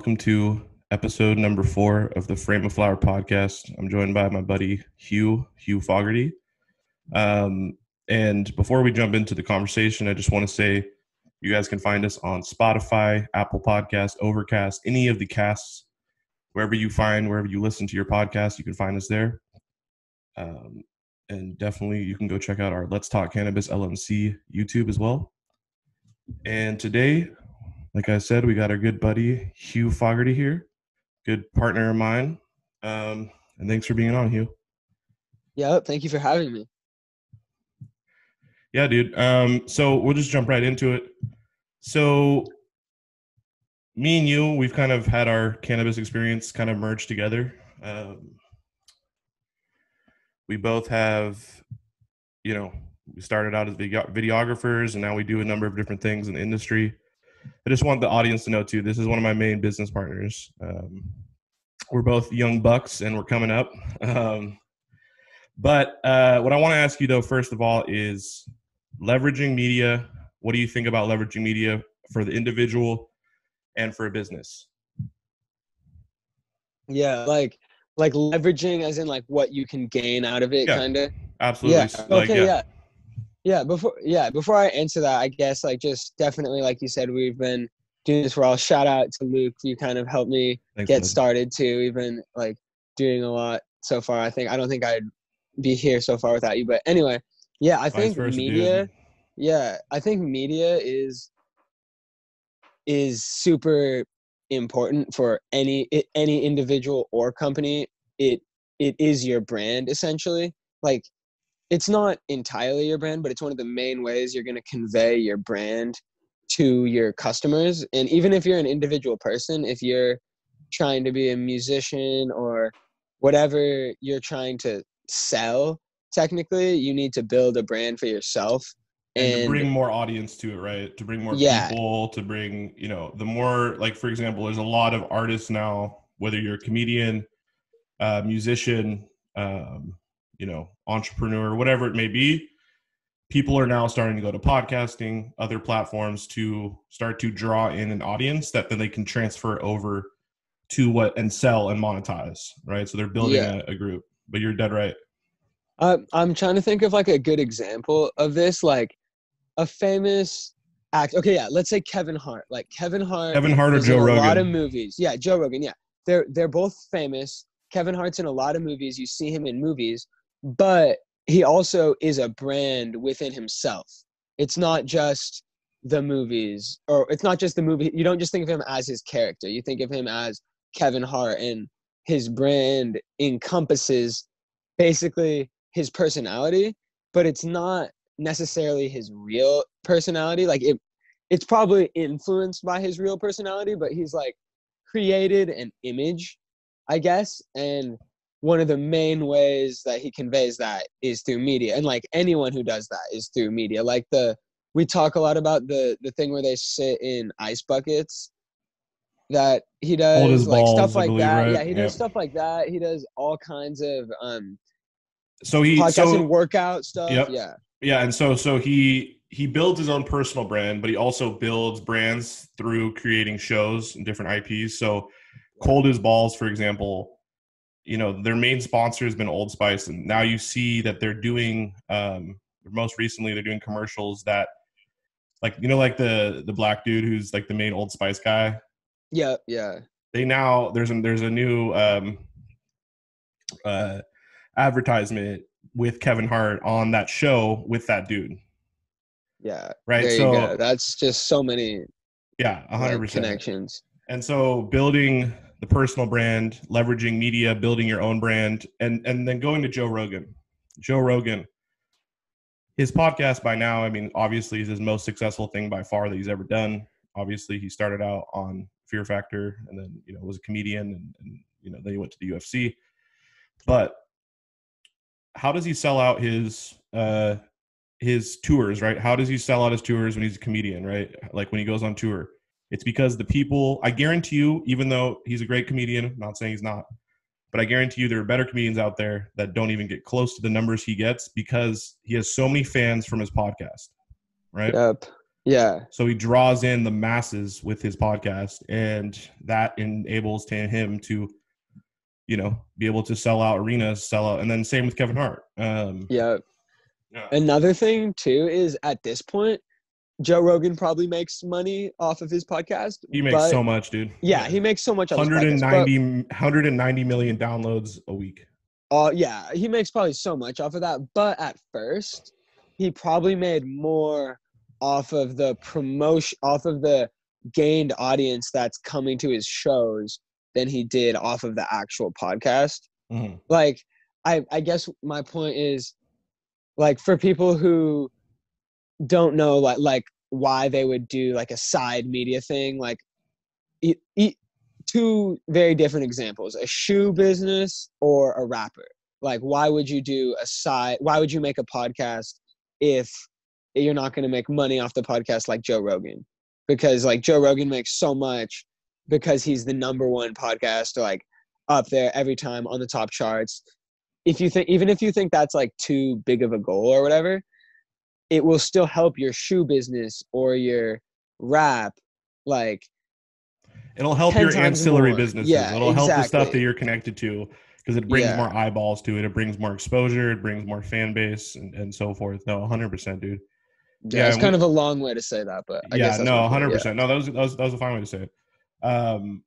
Welcome to episode number 4 of the Frame of Flower podcast. I'm joined by my buddy Hugh Fogarty. And before we jump into the conversation, I just want to say you guys can find us on Spotify, Apple Podcasts, Overcast, any of the casts, wherever you listen to your podcast, you can find us there. And definitely you can go check out our Let's Talk Cannabis LMC YouTube as well. And today, like I said, we got our good buddy Hugh Fogarty here, good partner of mine. And thanks for being on, Hugh. Yeah, thank you for having me. Yeah, dude. So we'll just jump right into it. So me and you, we've kind of had our cannabis experience kind of merged together. We both have, we started out as videographers, and now we do a number of different things in the industry. I just want the audience to know, too, this is one of my main business partners. We're both young bucks, and we're coming up. But what I want to ask you, though, first of all, is leveraging media. What do you think about leveraging media for the individual and for a business? Yeah, like leveraging as in like what you can gain out of it, yeah, kind of? Absolutely. Yeah. Before I answer that, I guess just definitely, like you said, we've been doing this for all. Shout out to Luke. You kind of helped me get started too. We've been doing a lot so far. I don't think I'd be here so far without you. But anyway, yeah, I think media is super important for any individual or company. It is your brand essentially. It's not entirely your brand, but it's one of the main ways you're going to convey your brand to your customers. And even if you're an individual person, if you're trying to be a musician or whatever you're trying to sell, technically, you need to build a brand for yourself. And to bring more audience to it, right? To bring more people, to bring, the more, for example, there's a lot of artists now, whether you're a comedian, musician, entrepreneur, whatever it may be, people are now starting to go to podcasting, other platforms to start to draw in an audience that then they can transfer over to and sell and monetize, right? So they're building a group, but you're dead right. I'm trying to think of a good example of this, a famous actor. Okay, yeah, let's say Kevin Hart. Kevin Hart or Joe Rogan. A lot of movies. Yeah, Joe Rogan, yeah. They're both famous. Kevin Hart's in a lot of movies. You see him in movies, but he also is a brand within himself. It's not just the movies, or it's not just the movie. You don't just think of him as his character. You think of him as Kevin Hart, and his brand encompasses basically his personality, but it's not necessarily his real personality. It's probably influenced by his real personality, but he's created an image, I guess, and one of the main ways that he conveys that is through media. And anyone who does that is through media. We talk a lot about the thing where they sit in ice buckets that he does, balls, stuff like that. Right? Yeah, he does stuff like that. He does all kinds of podcasting, workout stuff. Yep. Yeah. Yeah, and so he builds his own personal brand, but he also builds brands through creating shows and different IPs. So Cold as Balls, for example, their main sponsor has been Old Spice, and now you see that they're doing, most recently, they're doing commercials that, the black dude who's the main Old Spice guy. Yeah, yeah. They now there's a new advertisement with Kevin Hart on that show with that dude. Yeah. Right. There you go. That's just so many. Yeah, 100% connections. And so building the personal brand, leveraging media, building your own brand, and then going to Joe Rogan. Joe Rogan, his podcast by now, obviously is his most successful thing by far that he's ever done. Obviously, he started out on Fear Factor and then, was a comedian and then he went to the UFC. But how does he sell out his tours, right? How does he sell out his tours when he's a comedian, right? When he goes on tour. It's because the people, I guarantee you, even though he's a great comedian, I'm not saying he's not, but I guarantee you there are better comedians out there that don't even get close to the numbers he gets because he has so many fans from his podcast, right? Yep. Yeah. So he draws in the masses with his podcast, and that enables him to, you know, be able to sell out arenas, and then same with Kevin Hart. Yeah. Another thing too is at this point, Joe Rogan probably makes money off of his podcast. He makes so much, dude. Yeah, he makes so much. 190 million downloads a week. Yeah, he makes probably so much off of that. But at first, he probably made more off of the promotion, off of the gained audience that's coming to his shows than he did off of the actual podcast. Mm-hmm. Like, I guess my point is, like, for people who don't know like why they would do like a side media thing, like two very different examples: a shoe business or a rapper. Like, why would you make a podcast if you're not going to make money off the podcast like Joe Rogan? Because like Joe Rogan makes so much because he's the number one podcast, like up there every time on the top charts. Even if you think that's like too big of a goal or whatever, it will still help your shoe business or your rap. Like, it'll help your ancillary businesses. Yeah, it'll help the stuff that you're connected to, because it brings more eyeballs to it. It brings more exposure. It brings more fan base and so forth. No, 100%, dude. Yeah, it's kind of a long way to say that, but I guess that's 100%. No, that was a fine way to say it. 100%.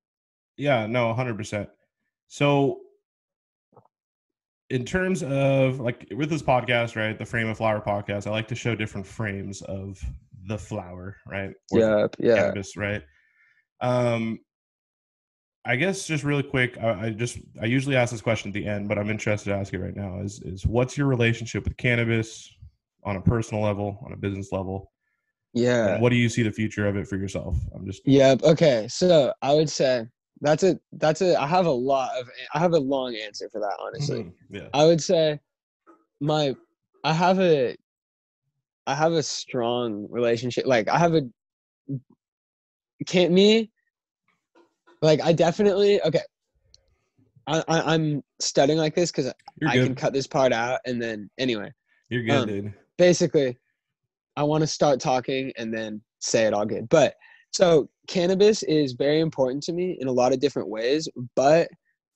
So, in terms of like with this podcast, right, the Frame of Flower podcast, I like to show different frames of the flower, right? Or cannabis, right? I guess just really quick, I usually ask this question at the end, but I'm interested to ask it right now. Is what's your relationship with cannabis on a personal level, on a business level? Yeah. And what do you see the future of it for yourself? Okay. So I would say. I have a long answer for that, honestly. Mm-hmm. Yeah. I would say I have a strong relationship. Like I'm studying like this because I can cut this part out and then anyway. You're good, dude. Basically, I want to start talking and then say it all good. But so cannabis is very important to me in a lot of different ways, but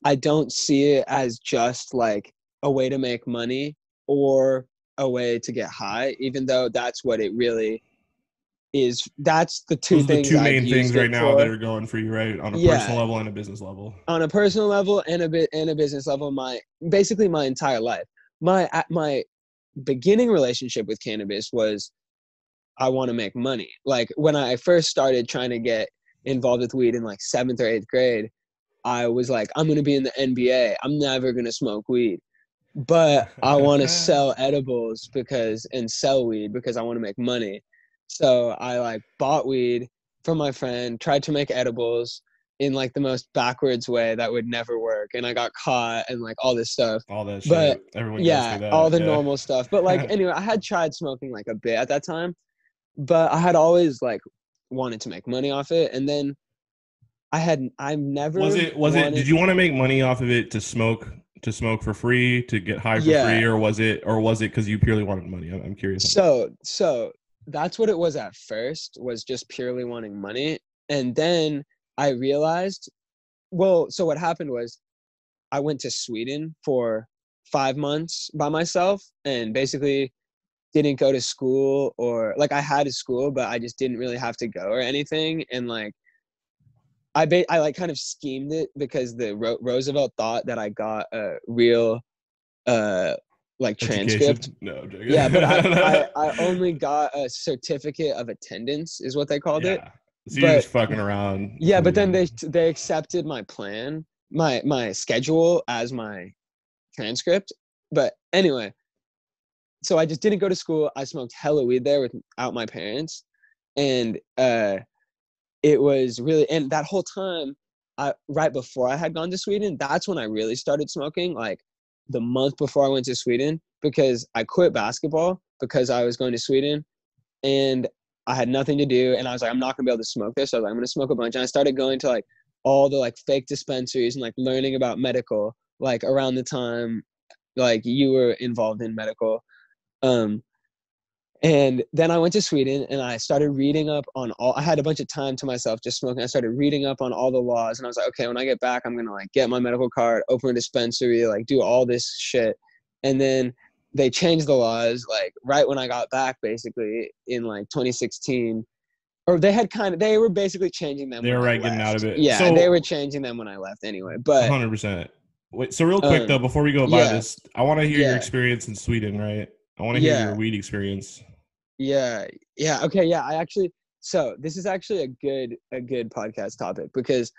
I don't see it as just like a way to make money or a way to get high, even though that's what it really is. That's the two things. Those are the two main things right now that are going for you, right? On a personal level and a business level. On a personal level and a business level, basically my entire life. My beginning relationship with cannabis was, I want to make money. Like when I first started trying to get involved with weed in like 7th or 8th grade, I was like, I'm going to be in the NBA. I'm never going to smoke weed, but I want to sell edibles and sell weed because I want to make money. So I like bought weed from my friend, tried to make edibles in like the most backwards way that would never work. And I got caught and like all this stuff. All that shit. But everyone goes through that. All the normal stuff. But like, anyway, I had tried smoking like a bit at that time. But I had always like wanted to make money off it, and then Did you want to make money off of it to smoke for free, to get high for free, or was it because you purely wanted money? I'm curious. So that's what it was at first, was just purely wanting money, and then I realized. Well, so what happened was, I went to Sweden for 5 months by myself, and basically didn't go to school, or like I had a school, but I just didn't really have to go or anything. And like, I like kind of schemed it because the Roosevelt thought that I got a real, like transcript. No, I'm joking. Yeah. But I only got a certificate of attendance is what they called it. So you're just fucking around. Yeah. But then they accepted my plan, my schedule as my transcript. But anyway, so I just didn't go to school. I smoked hella weed there without my parents. And it was really, and that whole time, right before I had gone to Sweden, that's when I really started smoking, like the month before I went to Sweden, because I quit basketball because I was going to Sweden and I had nothing to do. And I was like, I'm not gonna be able to smoke there. So I was like, I'm gonna smoke a bunch. And I started going to like all the like fake dispensaries and like learning about medical, like around the time, like you were involved in medical. And then I went to Sweden and I started reading up on all, I had a bunch of time to myself just smoking. I started reading up on all the laws and I was like, okay, when I get back, I'm going to like get my medical card, open a dispensary, like do all this shit. And then they changed the laws like right when I got back, basically in like 2016, or they had kind of, they were basically changing them. They were right getting out of it. Yeah. So, they were changing them when I left anyway, but 100%. Wait, so real quick though, before we go by this, I want to hear your experience in Sweden, right? I want to hear your weed experience. I actually, so this is actually a good podcast topic because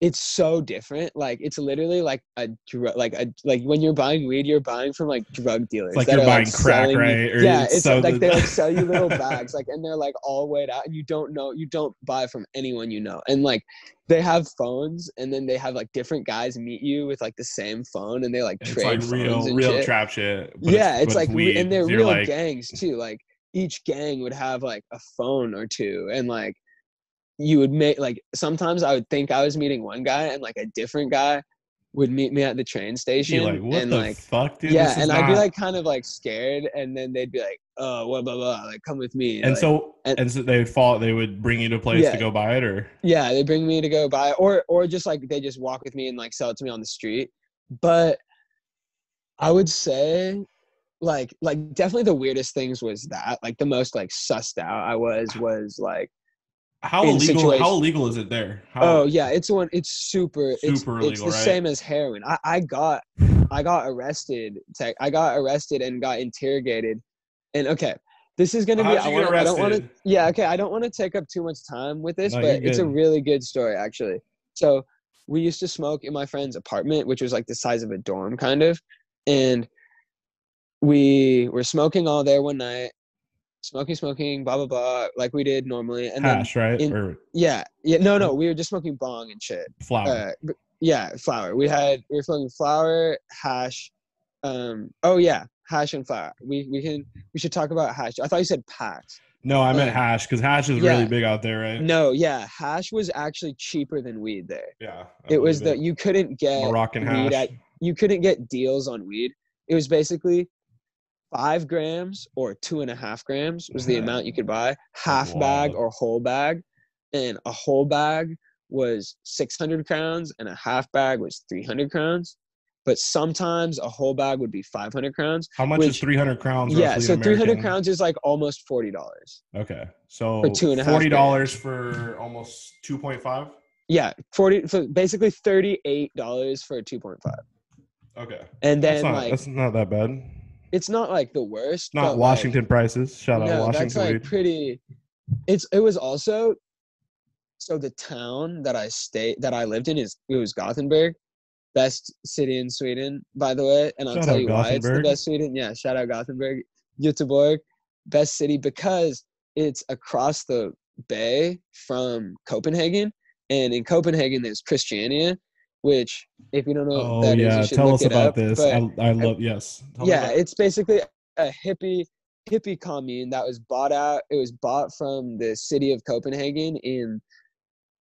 it's so different. Like it's literally like a drug, like when you're buying weed, you're buying from like drug dealers. It's like you're buying like crack, right? Or it's so like they like sell you little bags, like, and they're like all weighed out, and you don't buy from anyone you know. And like they have phones, and then they have like different guys meet you with like the same phone, and they like trade. It's like real trap shit. Yeah, it's like weed, and they're real like gangs too. Like each gang would have like a phone or two, and like. You would make like sometimes I would think I was meeting one guy and like a different guy would meet me at the train station. You're like, what and the like, fuck, dude? Yeah, and I'd be like kind of like scared, and then they'd be like, "Oh, blah blah blah, like come with me." And like, so they would bring you to a place to go buy it, or they bring me to go buy it, or just like they just walk with me and like sell it to me on the street. But I would say. Like definitely the weirdest things was that like the most like sussed out I was like. How illegal is it there? It's super illegal, it's the right? Same as heroin. I got arrested. I got arrested and got interrogated. And okay, this is gonna be. I don't want to take up too much time with this, but it's a really good story actually. So we used to smoke in my friend's apartment, which was like the size of a dorm kind of, and we were smoking all there one night. Smoking, blah blah blah, like we did normally. And hash, then right? We were just smoking bong and shit. Flower. Flower. We were smoking flower, hash. Hash and flower. We should talk about hash. I thought you said packs. No, I meant hash because hash is really big out there, right? No, hash was actually cheaper than weed there. Yeah, it was that you couldn't get Moroccan hash. You couldn't get deals on weed. It was basically. 5 grams or 2.5 grams was the amount you could buy, half bag or whole bag, and a whole bag was 600 crowns and a half bag was 300 crowns. But sometimes a whole bag would be 500 crowns. How much is 300 crowns? Yeah, so 300 crowns is like almost $40. Okay, so for 2.5 grams. $40 for almost 2.5. Yeah, basically $38 for a 2.5. Okay, and then that's not that bad. It's not like the worst. Not Washington like, prices. Shout out Washington. That's like pretty. It was also. So the town that I lived in was Gothenburg, best city in Sweden, by the way. And I'll tell you why it's the best Sweden. Yeah, shout out Gothenburg, Göteborg, best city because it's across the bay from Copenhagen, and in Copenhagen there's Christiania. Which, if you don't know what that is, you should tell us about this. I love, yes. It's basically a hippie commune that was bought out. It was bought from the city of Copenhagen in,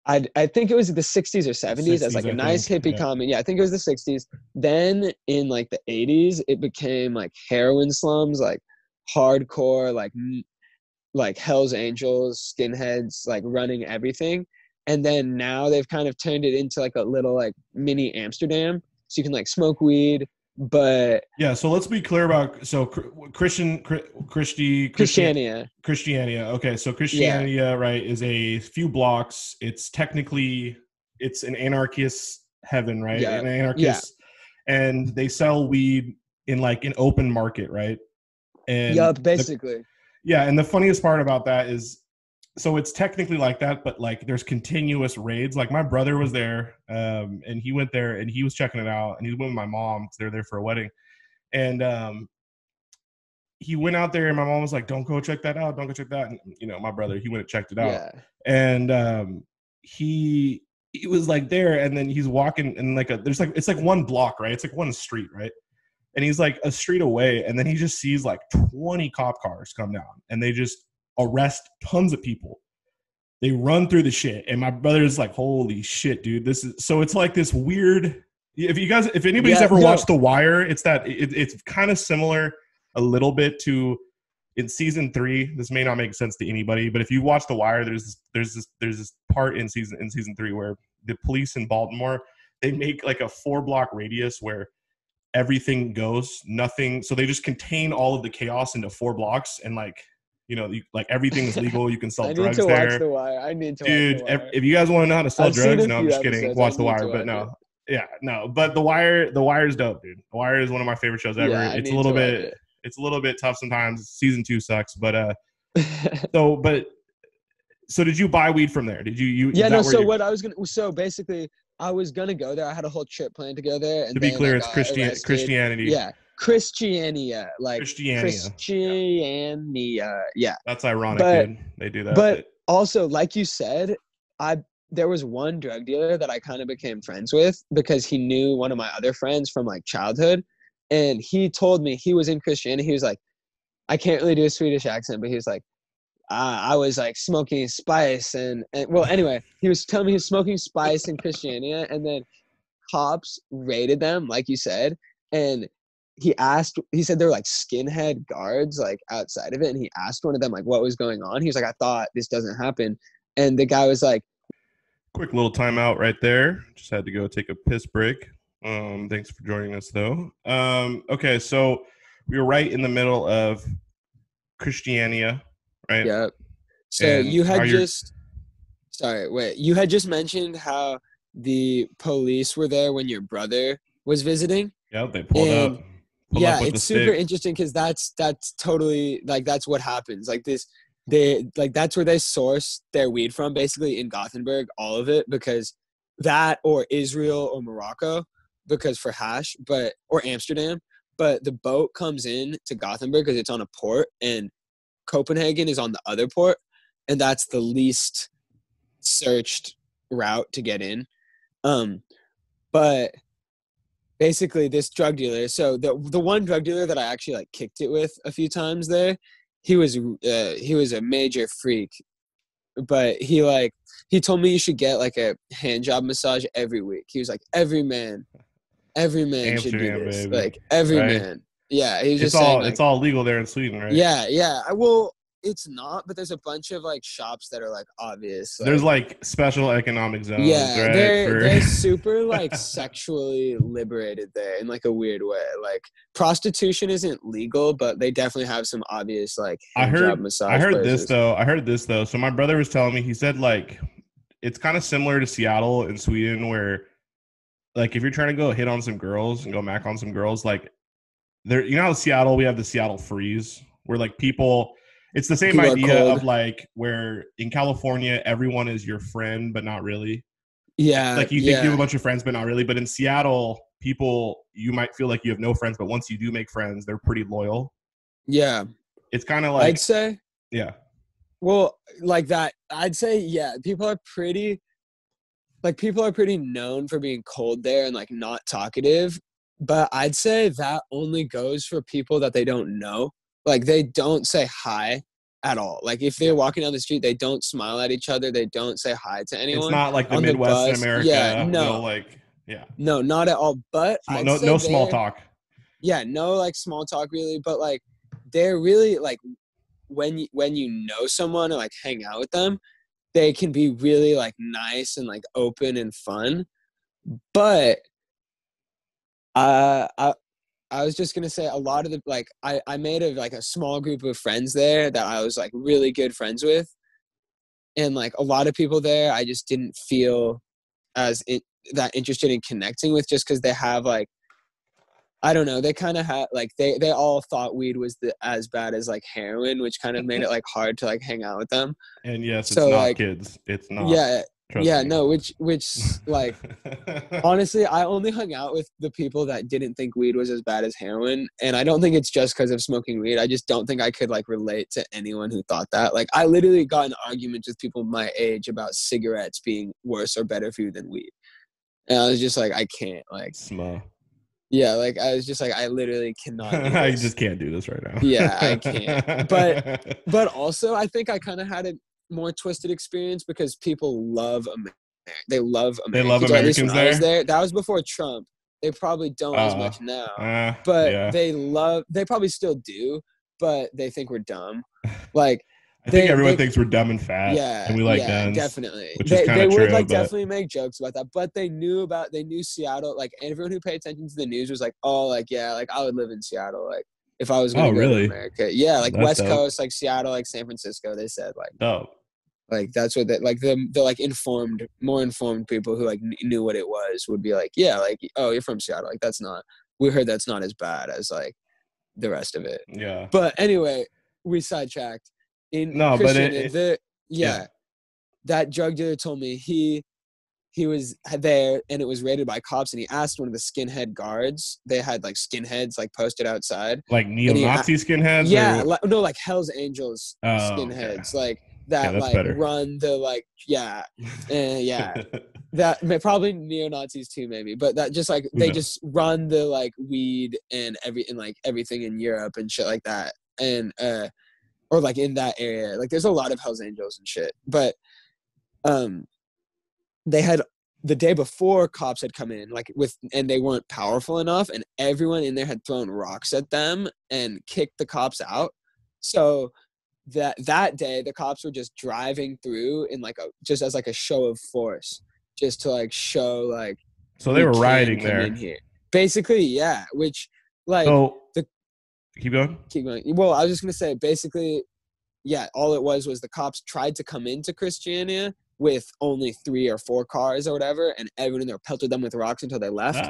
I think it was the 60s or 70s. As like a nice hippie commune. Yeah, I think it was the 60s. Then in like the 80s, it became like heroin slums, like hardcore, like Hell's Angels, skinheads, like running everything. And then now they've kind of turned it into like a little like mini Amsterdam. So you can like smoke weed, but. Yeah. So let's be clear about, so Christiania. Okay. So Christiania, right, is a few blocks. It's technically, it's an anarchist heaven, right? Yeah. An anarchist. Yeah. And they sell weed in like an open market, right? And basically. And the funniest part about that is, so it's technically like that, but like there's continuous raids. Like my brother was there, and he went there and he was checking it out, and he went with my mom because they're there for a wedding. And he went out there, and my mom was like, "Don't go check that out. Don't go check that." And you know, my brother, he went and checked it out, and he was like there, and then he's walking, and like there's like it's like one block, right? It's like one street, right? And he's like a street away, and then he just sees like 20 cop cars come down, and they just arrest tons of people. They run through the shit, and my brother's like, "Holy shit, dude, this is." So it's like this weird, if anybody's ever watched The Wire, it's kind of similar a little bit to, in season three, this may not make sense to anybody, but if you watch The Wire, there's this part in season three where the police in Baltimore, they make like a 4-block radius where everything goes, nothing. So they just contain all of the chaos into 4 blocks, and like, you know, everything is legal. You can sell drugs there. I need to watch The Wire. Dude, if you guys want to know how to sell drugs, no, I'm just kidding. Watch The Wire, but no. Yeah, no, but The Wire is dope, dude. The Wire is one of my favorite shows ever. Yeah, it's a little bit tough sometimes. Season 2 sucks, but so did you buy weed from there? Did you? Yeah, no. So basically, I was gonna go there. I had a whole trip planned to go there. And to be clear, it's Christianity. Yeah, Christiania, like Christiania. Yeah, that's ironic, dude. They do that. But also, like you said, there was one drug dealer that I kind of became friends with because he knew one of my other friends from like childhood. And he told me he was in Christiania. He was like, I can't really do a Swedish accent, but he was like, I was like smoking spice. Anyway, he was telling me he was smoking spice in Christiania. And then cops raided them, like you said. And he said there were like skinhead guards like outside of it. And he asked one of them like what was going on. He was like, I thought this doesn't happen. And the guy was like, quick little timeout right there. Just had to go take a piss break. Thanks for joining us, though. Okay, so we were right in the middle of Christiania, right? Yeah. So you had just mentioned how the police were there when your brother was visiting. Yeah, they pulled up. Yeah, it's super interesting because that's totally like that's what happens. Like this. That's where they source their weed from, basically in Gothenburg, all of it, because that or Israel or Morocco, because for hash, or Amsterdam. But the boat comes in to Gothenburg because it's on a port, and Copenhagen is on the other port, and that's the least searched route to get in. But basically, this drug dealer. So the one drug dealer that I actually like kicked it with a few times there. He was a major freak, but he told me you should get like a hand job massage every week. He was like, every man Amsterdam should do this. Baby. Like every man. Yeah. He was it's all legal there in Sweden, right? Yeah. Yeah. Well, it's not, but there's a bunch of like shops that are like obvious. Like, there's like special economic zones. Yeah. Right, they're super like sexually liberated there in like a weird way. Like prostitution isn't legal, but they definitely have some obvious like hand job massage. I heard this though. So my brother was telling me, he said like, it's kind of similar to Seattle in Sweden where like, if you're trying to go hit on some girls and go mac on some girls, like there, you know, how Seattle, we have the Seattle freeze where like people, it's the same idea of like where in California, everyone is your friend, but not really. Yeah. Like you think you have a bunch of friends, but not really. But in Seattle, people, you might feel like you have no friends, but once you do make friends, they're pretty loyal. Yeah. It's kind of like, I'd say. Yeah. Well, like that, I'd say, yeah, people are pretty known for being cold there and like not talkative. But I'd say that only goes for people that they don't know. Like, they don't say hi at all. Like, if they're walking down the street, they don't smile at each other. They don't say hi to anyone. It's not like the Midwest in America. Yeah, no. Like, yeah. No, not at all. But no small talk. Yeah, no, like, small talk, really. But, like, they're really, like, when you know someone or, like, hang out with them, they can be really, like, nice and, like, open and fun. But I was just going to say a lot of the, like, I made a small group of friends there that I was like really good friends with. And like a lot of people there, I just didn't feel that interested in connecting with just because they have like, I don't know. They kind of had like, they all thought weed was as bad as like heroin, which kind of made it like hard to like hang out with them. And yes, so, it's not like, kids. It's not. Yeah. Yeah, no, which like, honestly, I only hung out with the people that didn't think weed was as bad as heroin. And I don't think it's just because of smoking weed. I just don't think I could like relate to anyone who thought that. Like, I literally got in arguments with people my age about cigarettes being worse or better for you than weed. And I was just like, I can't like. Small. Yeah, like I was just like, I literally cannot. I just can't do this right now. Yeah, I can't. But also, I think I kind of had more twisted experience because people love Americans there. That was before Trump. They probably don't as much now, but yeah. They probably still do, but they think we're dumb. Like, I think everyone thinks we're dumb and fat. Yeah, and we like guns. Definitely. Which is kind of true. They would definitely make jokes about that, but they knew Seattle. Like, everyone who paid attention to the news was like, oh, like yeah, like I would live in Seattle, like if I was going to go to America. Yeah, like that's West dope. Coast, like Seattle, like San Francisco. They said like dope. Like that's what they're like informed, more informed people who like knew what it was would be like, yeah, like oh, you're from Seattle, like that's not. We heard that's not as bad as like the rest of it. Yeah. But anyway, we sidetracked. That drug dealer told me he was there and it was raided by cops, and he asked one of the skinhead guards. They had like skinheads like posted outside, like neo-Nazi skinheads. Yeah, or? No, like Hell's Angels skinheads, like that, like better. Run the like that probably neo-Nazis too maybe, but that just like they just run the like weed and everything in Europe and shit like that, and or like in that area, like there's a lot of Hell's Angels and shit. But they had the day before, cops had come in and they weren't powerful enough, and everyone in there had thrown rocks at them and kicked the cops out. So that day the cops were just driving through in like just as like a show of force, just to like show like. So they were rioting there. In here. Basically, yeah. Which like so- the. Keep going. Well, I was just going to say, basically, yeah, all it was the cops tried to come into Christiania with only 3 or 4 cars or whatever, and everyone in there pelted them with rocks until they left.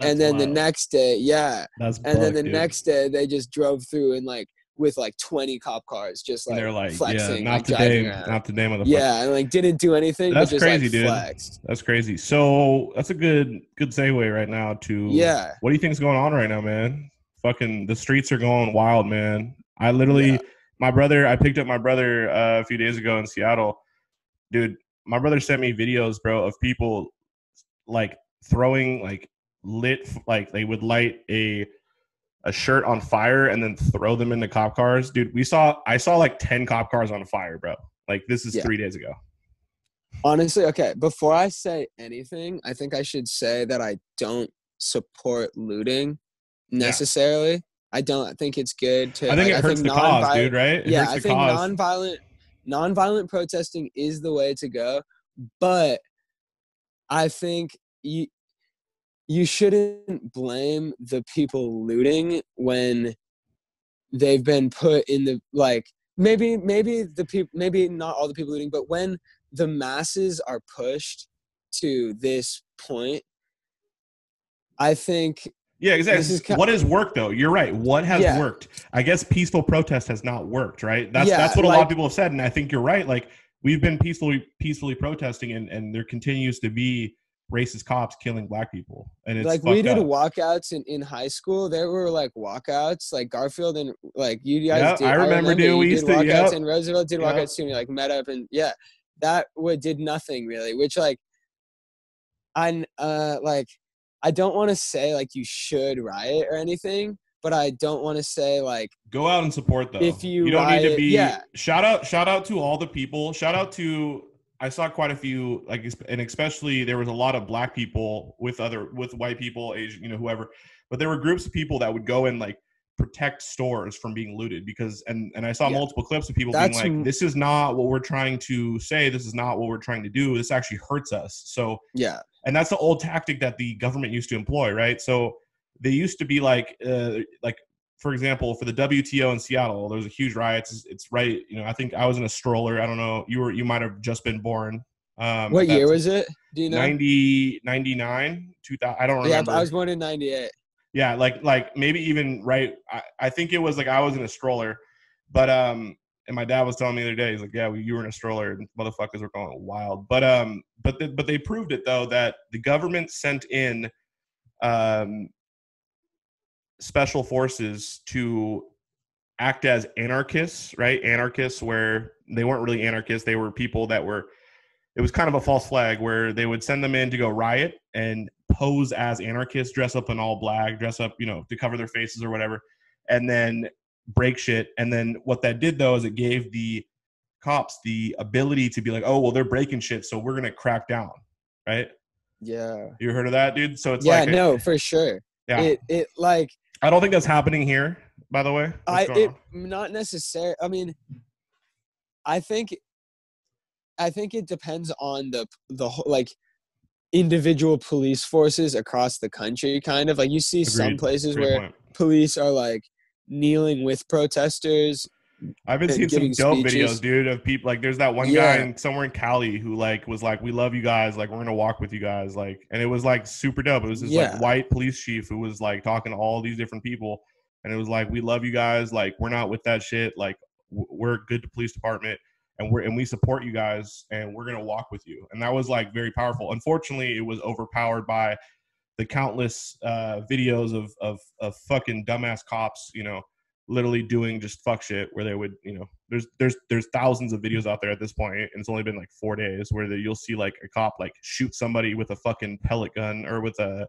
And then wild. The next day, yeah. That's and then the dude. Next day, they just drove through and, like, with, like, 20 cop cars just, like, like flexing. Yeah, not the name of the Yeah, and, like, didn't do anything. That's but just, crazy, like, dude. Flexed. That's crazy. So that's a good segue right now to what do you think is going on right now, man? Fucking the streets are going wild, man. I literally I picked up my brother a few days ago in Seattle. Dude, my brother sent me videos, bro, of people like throwing like lit, like they would light a shirt on fire and then throw them into cop cars. Dude, I saw like 10 cop cars on fire, bro. Like this is 3 days ago. Honestly, okay, before I say anything, I think I should say that I don't support looting. Necessarily, yeah. I don't think it's good to. I think it hurts the cause, dude. Right? Yeah, I think nonviolent protesting is the way to go. But I think you shouldn't blame the people looting when they've been put in the like. Maybe not all the people looting, but when the masses are pushed to this point, I think. Yeah, exactly. What has worked, though? You're right. What has worked? I guess peaceful protest has not worked, right? That's what a lot of people have said, and I think you're right. Like, we've been peacefully protesting, and there continues to be racist cops killing black people. And it's like, we did walkouts in high school. There were, like, walkouts. Like, Garfield and, like, you guys did. I remember dude, we used to, walkouts, and Roosevelt did walkouts, too, and we, like, met up, and, that did nothing, really, which, like, I don't want to say, like, you should riot or anything, but I don't want to say, like... Go out and support, though. If you don't riot, need to be... Yeah. Shout out to all the people. Shout out to... I saw quite a few, like, and especially there was a lot of black people with white people, Asian, you know, whoever. But there were groups of people that would go and, like, protect stores from being looted because... And I saw multiple clips of people being like, this is not what we're trying to say. This is not what we're trying to do. This actually hurts us. So... Yeah. And that's the old tactic that the government used to employ, right? So they used to be like for example, for the WTO in Seattle, there was a huge riot. It's right, you know. I think I was in a stroller. I don't know. You might have just been born. What year was it? Do you know? 90, 99, 2000. I don't remember. Yeah, I was born in 98. Yeah, like maybe even right. I think it was like I was in a stroller, but and my dad was telling me the other day, he's like, yeah, you were in a stroller and motherfuckers were going wild. But they proved it, though, that the government sent in special forces to act as anarchists, right? Anarchists where they weren't really anarchists. They were people that were – it was kind of a false flag where they would send them in to go riot and pose as anarchists, dress up in all black, dress up, you know, to cover their faces or whatever, and then – break shit. And then what that did, though, is it gave the cops the ability to be like, oh well, they're breaking shit, so we're gonna crack down, right? Yeah. You heard of that, dude? So it's like. Yeah, no, for sure. Yeah. It like. I don't think that's happening here, by the way. Not necessarily. I mean, I think it depends on the whole, like, individual police forces across the country, kind of. Like, you see some places where police are, like, kneeling with protesters. I've been seeing some dope videos, dude, of people. Like, there's that one guy somewhere in Cali who, like, was like, we love you guys. Like, we're going to walk with you guys. Like, and it was, like, super dope. It was this, like, white police chief who was, like, talking to all these different people. And it was like, we love you guys. Like, we're not with that shit. Like, we're good to police department. And we support you guys, and we're going to walk with you. And that was, like, very powerful. Unfortunately, it was overpowered by the countless videos of fucking dumbass cops, you know, literally doing just fuck shit where they would, you know, there's thousands of videos out there at this point, and it's only been, like, 4 days where you'll see, like, a cop, like, shoot somebody with a fucking pellet gun or with a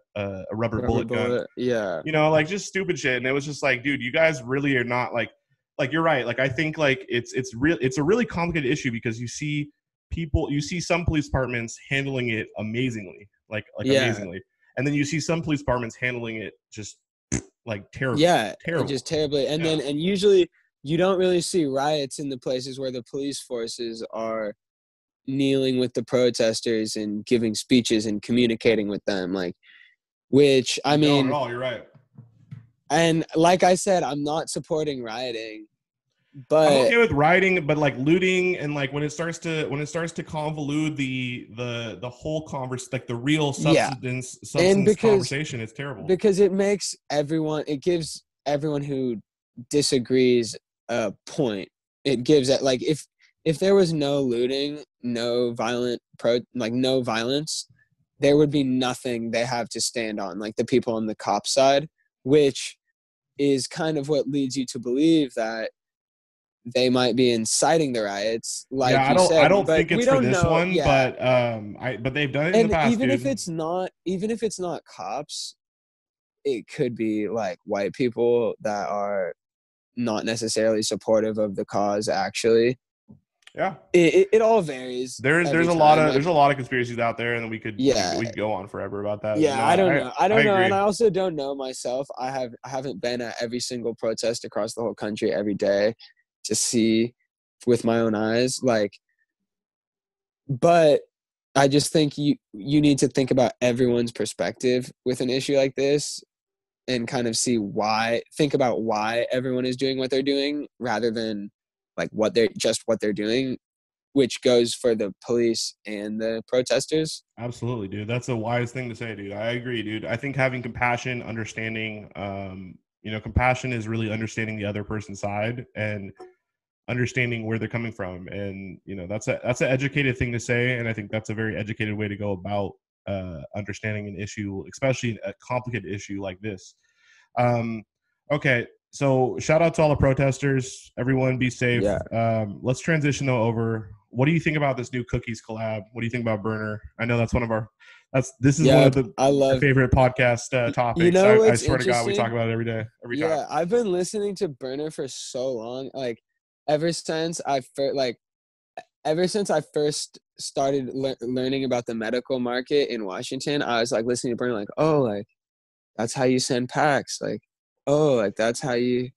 rubber bullet gun. Yeah. You know, like, just stupid shit. And it was just like, dude, you guys really are not, like, like, you're right. Like, I think, like, it's real. It's a really complicated issue because you see some police departments handling it amazingly, amazingly, and then you see some police departments handling it just like terribly. Yeah, terrible. Just terribly. And then and usually you don't really see riots in the places where the police forces are kneeling with the protesters and giving speeches and communicating with them. Like, which I mean, no, you're right. And like I said, I'm not supporting rioting, but I'm okay with rioting, but like looting and like when it starts to convolute the whole conversation, like the real substance conversation, it's terrible because it gives everyone who disagrees a point. It gives that, like, if there was no looting, no violence, there would be nothing they have to stand on, like the people on the cop side, which is kind of what leads you to believe that they might be inciting the riots. Like, yeah, I don't think it's for this one, yeah. but they've done it in the past. Even dude. If it's not, cops, it could be like white people that are not necessarily supportive of the cause. Actually, yeah, it all varies. There's a lot of conspiracies out there, and we could go on forever about that. Yeah, I don't know. Agree. And I also don't know myself. I haven't been at every single protest across the whole country every day to see with my own eyes, like, but I just think you need to think about everyone's perspective with an issue like this and kind of think about why everyone is doing what they're doing rather than like what they're doing, which goes for the police and the protesters. Absolutely, dude. That's a wise thing to say, dude. I agree, dude. I think having compassion, understanding, you know, compassion is really understanding the other person's side and understanding where they're coming from. And, you know, that's an educated thing to say. And I think that's a very educated way to go about understanding an issue, especially a complicated issue like this. Okay. So shout out to all the protesters. Everyone be safe. Yeah. Let's transition though over. What do you think about this new Cookies collab? What do you think about Berner? I know that's one of our favorite podcast topics. You know, I swear to God, we talk about it every day. Every time. I've been listening to Berner for so long. Like ever since I first started learning about the medical market in Washington, I was like listening to Berner, like, oh, like that's how you send packs. Like, oh, like that's how you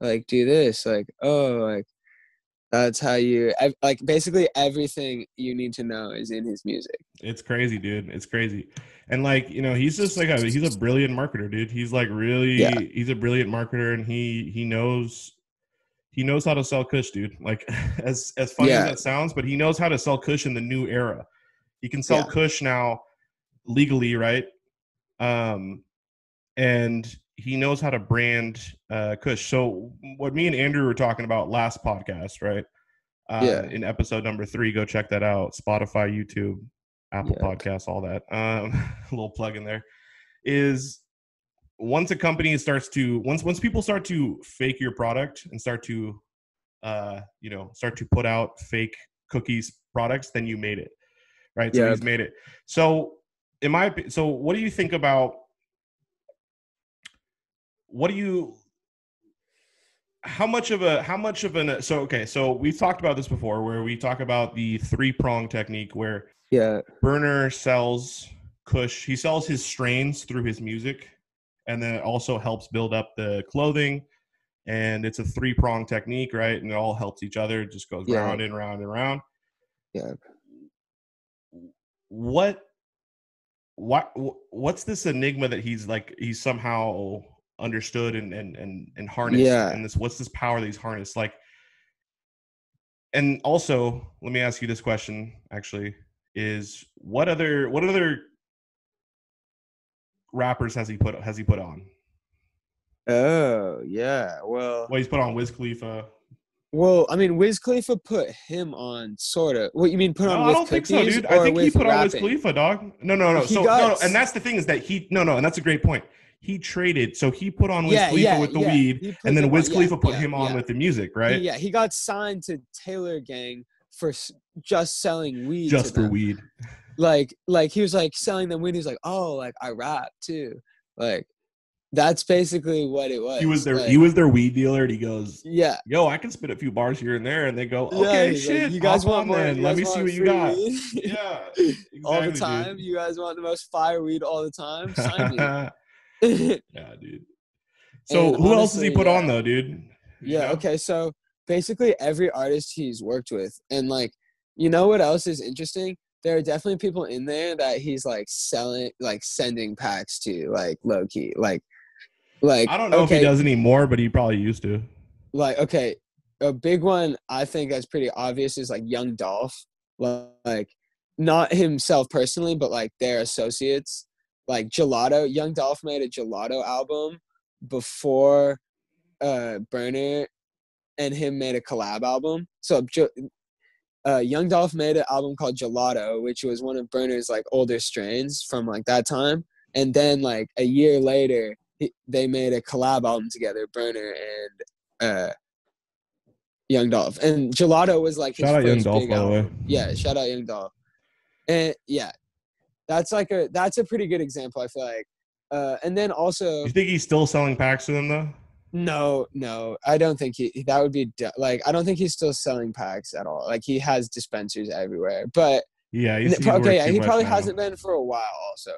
like do this. Like, oh, like that's how you like basically everything you need to know is in his music. It's crazy, dude. It's crazy. And like, you know, he's just like he's a brilliant marketer, dude. He's like he's a brilliant marketer, and he knows how to sell kush, dude. Like as funny as that sounds, but he knows how to sell kush in the new era. He can sell kush now legally, right? And he knows how to brand kush. So what me and Andrew were talking about last podcast, right? In episode number 3, go check that out. Spotify, YouTube, Apple Podcasts, all that. A little plug in there is once a company starts to, once people start to fake your product and start to, you know, start to put out fake cookies products, then you made it, right? So he's made it. So what do you think about, so we've talked about this before where we talk about the 3-prong technique where Berner sells Kush. He sells his strains through his music, and then it also helps build up the clothing. And it's a three-prong technique, right? And it all helps each other. It just goes round and round and round. Yeah. What's this enigma that he's somehow understood and harnessed? Yeah. And what's this power that he's harnessed? Like, and also, let me ask you this question, actually, is what other rappers has he put on? Oh, yeah. Well, he's put on Wiz Khalifa. Well, I mean, Wiz Khalifa put him on, sort of. What you mean, put on? No, I don't think so, dude. I think he put on Wiz Khalifa, dog. No. And that's the thing is that and that's a great point. He traded, so he put on Wiz Khalifa with the weed, and then Wiz Khalifa put him on with the music, right? Yeah, he got signed to Taylor Gang for just selling weed. Just for weed. Like he was like selling them weed. He's like, oh, like I rap too, like. That's basically what it was. He was their weed dealer, and he goes, "Yeah, yo, I can spit a few bars here and there." And they go, "Okay, shit, like, you guys want more? Let me see what you got." Yeah, exactly, all the time. Dude. You guys want the most fire weed all the time. Sign me. Yeah, dude. So, who else has he put on though, dude? Okay. So basically, every artist he's worked with, and like, you know what else is interesting? There are definitely people in there that he's like selling, like sending packs to, like low key, like. Like I don't know if he does anymore, but he probably used to. Like, okay, a big one I think that's pretty obvious is like Young Dolph. Like, not himself personally, but like their associates. Like Gelato, Young Dolph made a Gelato album before Berner and him made a collab album. So Young Dolph made an album called Gelato, which was one of Berner's like older strains from like that time. And then like a year later, they made a collab album together, Berner and Young Dolph. And Gelato was like his shout first out Young big Dolph, album. By the way. Yeah, shout out Young Dolph. And yeah, that's like that's a pretty good example, I feel like. And then also, you think he's still selling packs to them though? No, I don't think that would be like. I don't think he's still selling packs at all. Like he has dispensaries everywhere, but yeah, he probably hasn't been for a while also.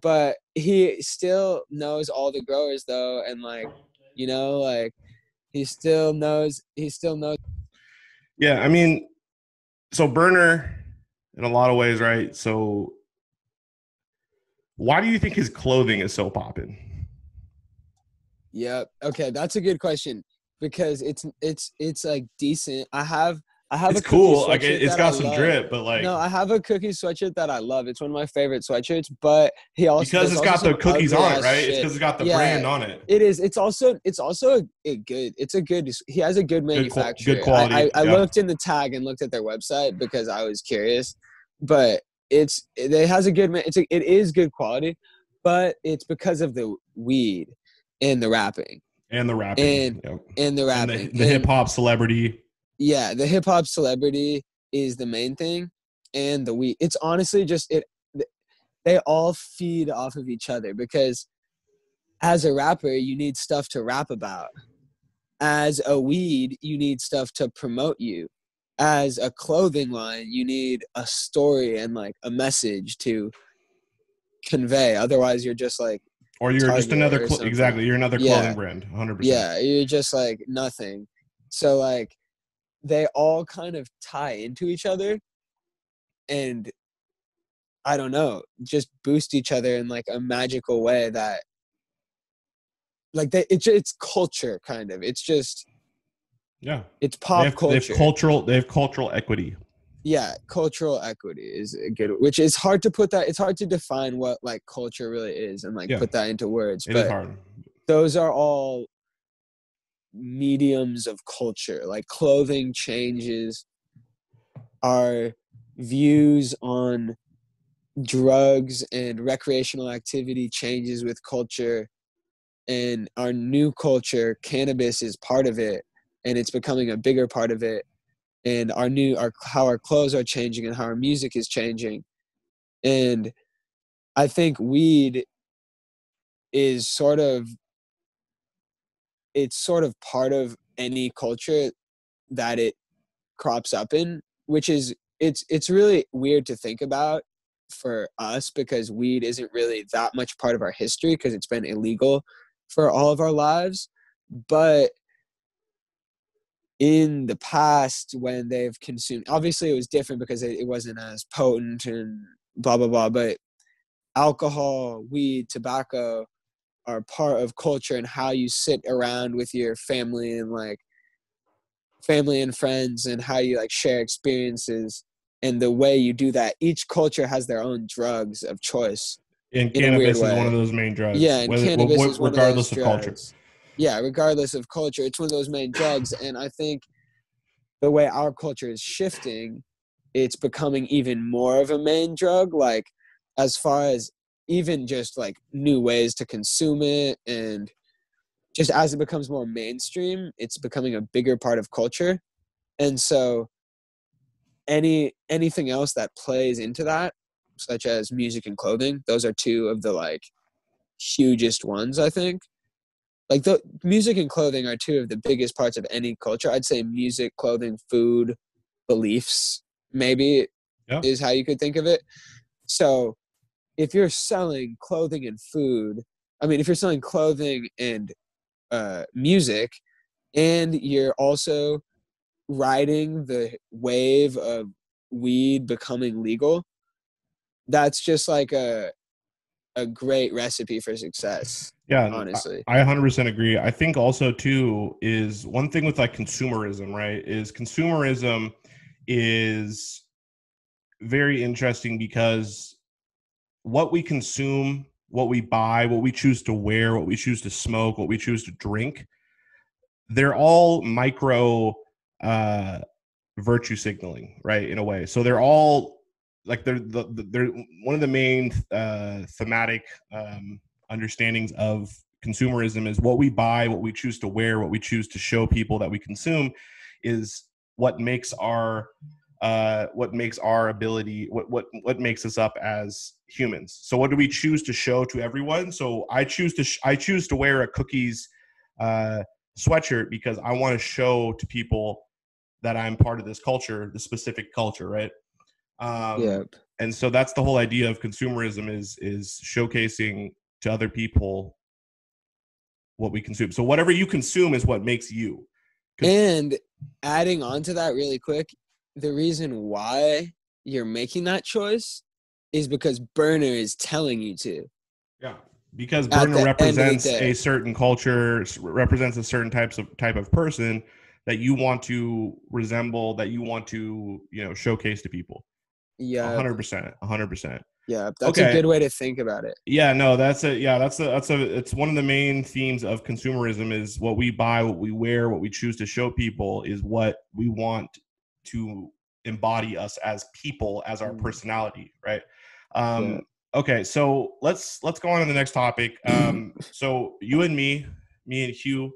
But he still knows all the growers though, and like, you know, like he still knows. Yeah, I mean, so Berner in a lot of ways, right? So why do you think his clothing is so popping? Yep. Okay, that's a good question because it's like decent. I have it's a cool. Like it's got some drip, but like no, I have a cookie sweatshirt that I love. It's one of my favorite sweatshirts, but because it's got the cookies on it, right? Shit. It's because it's got the brand on it. It is. It's also a good. It's a good. He has a good manufacturer. Good quality. I looked in the tag and looked at their website because I was curious, but it is good quality, but it's because of the weed and the rapping and the hip hop celebrity. Yeah, the hip hop celebrity is the main thing, and the weed. It's honestly just it. They all feed off of each other because, as a rapper, you need stuff to rap about. As a weed, you need stuff to promote you. As a clothing line, you need a story and like a message to convey. Otherwise, you're just like, or you're just another exactly. You're another clothing brand, 100%. Yeah, you're just like nothing. So like. They all kind of tie into each other and I don't know, just boost each other in like a magical way that like it's culture kind of. It's just, yeah, it's pop culture. They have cultural equity. Yeah. Cultural equity is a good, which is hard to put that. It's hard to define what like culture really is and like put that into words. It is hard. Those are all mediums of culture, like clothing changes our views on drugs and recreational activity changes with culture, and our new culture, cannabis is part of it and it's becoming a bigger part of it, and how our clothes are changing and how our music is changing. And I think weed is sort of part of any culture that it crops up in, which is, it's really weird to think about for us because weed isn't really that much part of our history because it's been illegal for all of our lives. But in the past, when they've consumed, obviously it was different because it wasn't as potent and blah, blah, blah. But alcohol, weed, tobacco are part of culture and how you sit around with your family and like family and friends and how you like share experiences and the way you do that. Each culture has their own drugs of choice. And cannabis is one of those main drugs. Yeah, and cannabis is one of those drugs. Regardless of culture. Yeah, regardless of culture, it's one of those main drugs. And I think the way our culture is shifting, it's becoming even more of a main drug. Like as far as even just like new ways to consume it, and just as it becomes more mainstream, it's becoming a bigger part of culture. And so anything else that plays into that, such as music and clothing, those are two of the like hugest ones, I think. Like the music and clothing are two of the biggest parts of any culture. I'd say music, clothing, food, beliefs, maybe is how you could think of it. So if you're selling clothing and food, I mean, if you're selling clothing and music, and you're also riding the wave of weed becoming legal, that's just like a great recipe for success. Yeah, honestly, I 100% agree. I think also too is one thing with like consumerism, right? Is consumerism is very interesting because what we consume, what we buy, what we choose to wear, what we choose to smoke, what we choose to drink, they're all micro virtue signaling, right? In a way. So they're all like they're one of the main thematic understandings of consumerism is what we buy, what we choose to wear, what we choose to show people that we consume is what makes our ability, what makes us up as humans. So what do we choose to show to everyone? So I choose to wear a Cookies sweatshirt because I want to show to people that I'm part of this culture, the specific culture, right? And so that's the whole idea of consumerism is showcasing to other people what we consume. So whatever you consume is what makes you. And adding on to that really quick, the reason why you're making that choice is because Berner is telling you to. Yeah, because Berner represents a certain culture, represents a certain type of person that you want to resemble, that you want to, you know, showcase to people. Yeah, 100%. Yeah, that's a good way to think about it. Yeah, no, it's one of the main themes of consumerism is what we buy, what we wear, what we choose to show people is what we want to embody us as people, as our personality, right? Okay, so let's go on to the next topic. So you and me and Hugh,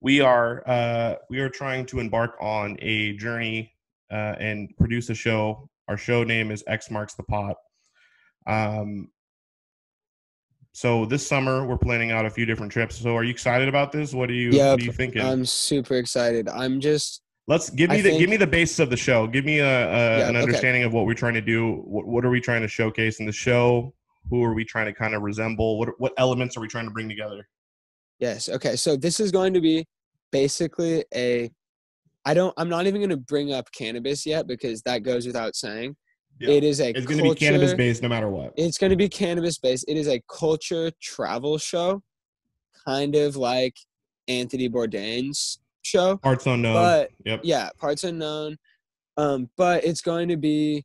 we are trying to embark on a journey and produce a show. Our show name is X Marks the Pot. So this summer we're planning out a few different trips. So are you excited about this? What are you thinking? I'm super excited. Give me the basis of the show. Give me an understanding of what we're trying to do. What are we trying to showcase in the show? Who are we trying to kind of resemble? What elements are we trying to bring together? Yes. Okay. So this is going to be basically I'm not even going to bring up cannabis yet because that goes without saying. Yeah. It's going to be cannabis based no matter what. It's going to be cannabis based. It is a culture travel show, kind of like Anthony Bourdain's show, Parts Unknown, but Parts Unknown, but it's going to be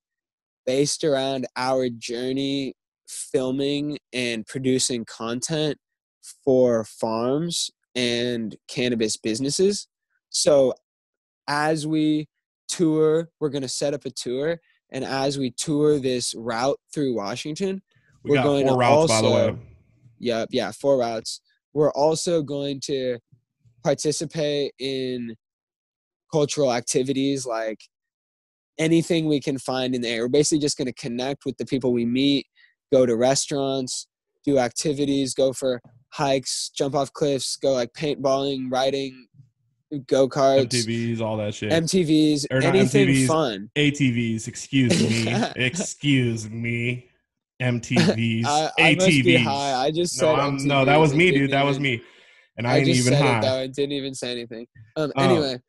based around our journey filming and producing content for farms and cannabis businesses. So as we tour, we're going to set up a tour, and as we tour this route through Washington, we're going to four routes. We're also going to participate in cultural activities, like anything we can find in the area. We're basically just going to connect with the people we meet, go to restaurants, do activities, go for hikes, jump off cliffs, go like paintballing, riding, go-karts, MTVs, all that shit. ATVs, fun. ATVs, excuse me. MTVs, ATVs. Must be high. I just said MTV. No, that was me, dude. That was me. And I ain't even high. I didn't even say anything. Anyway,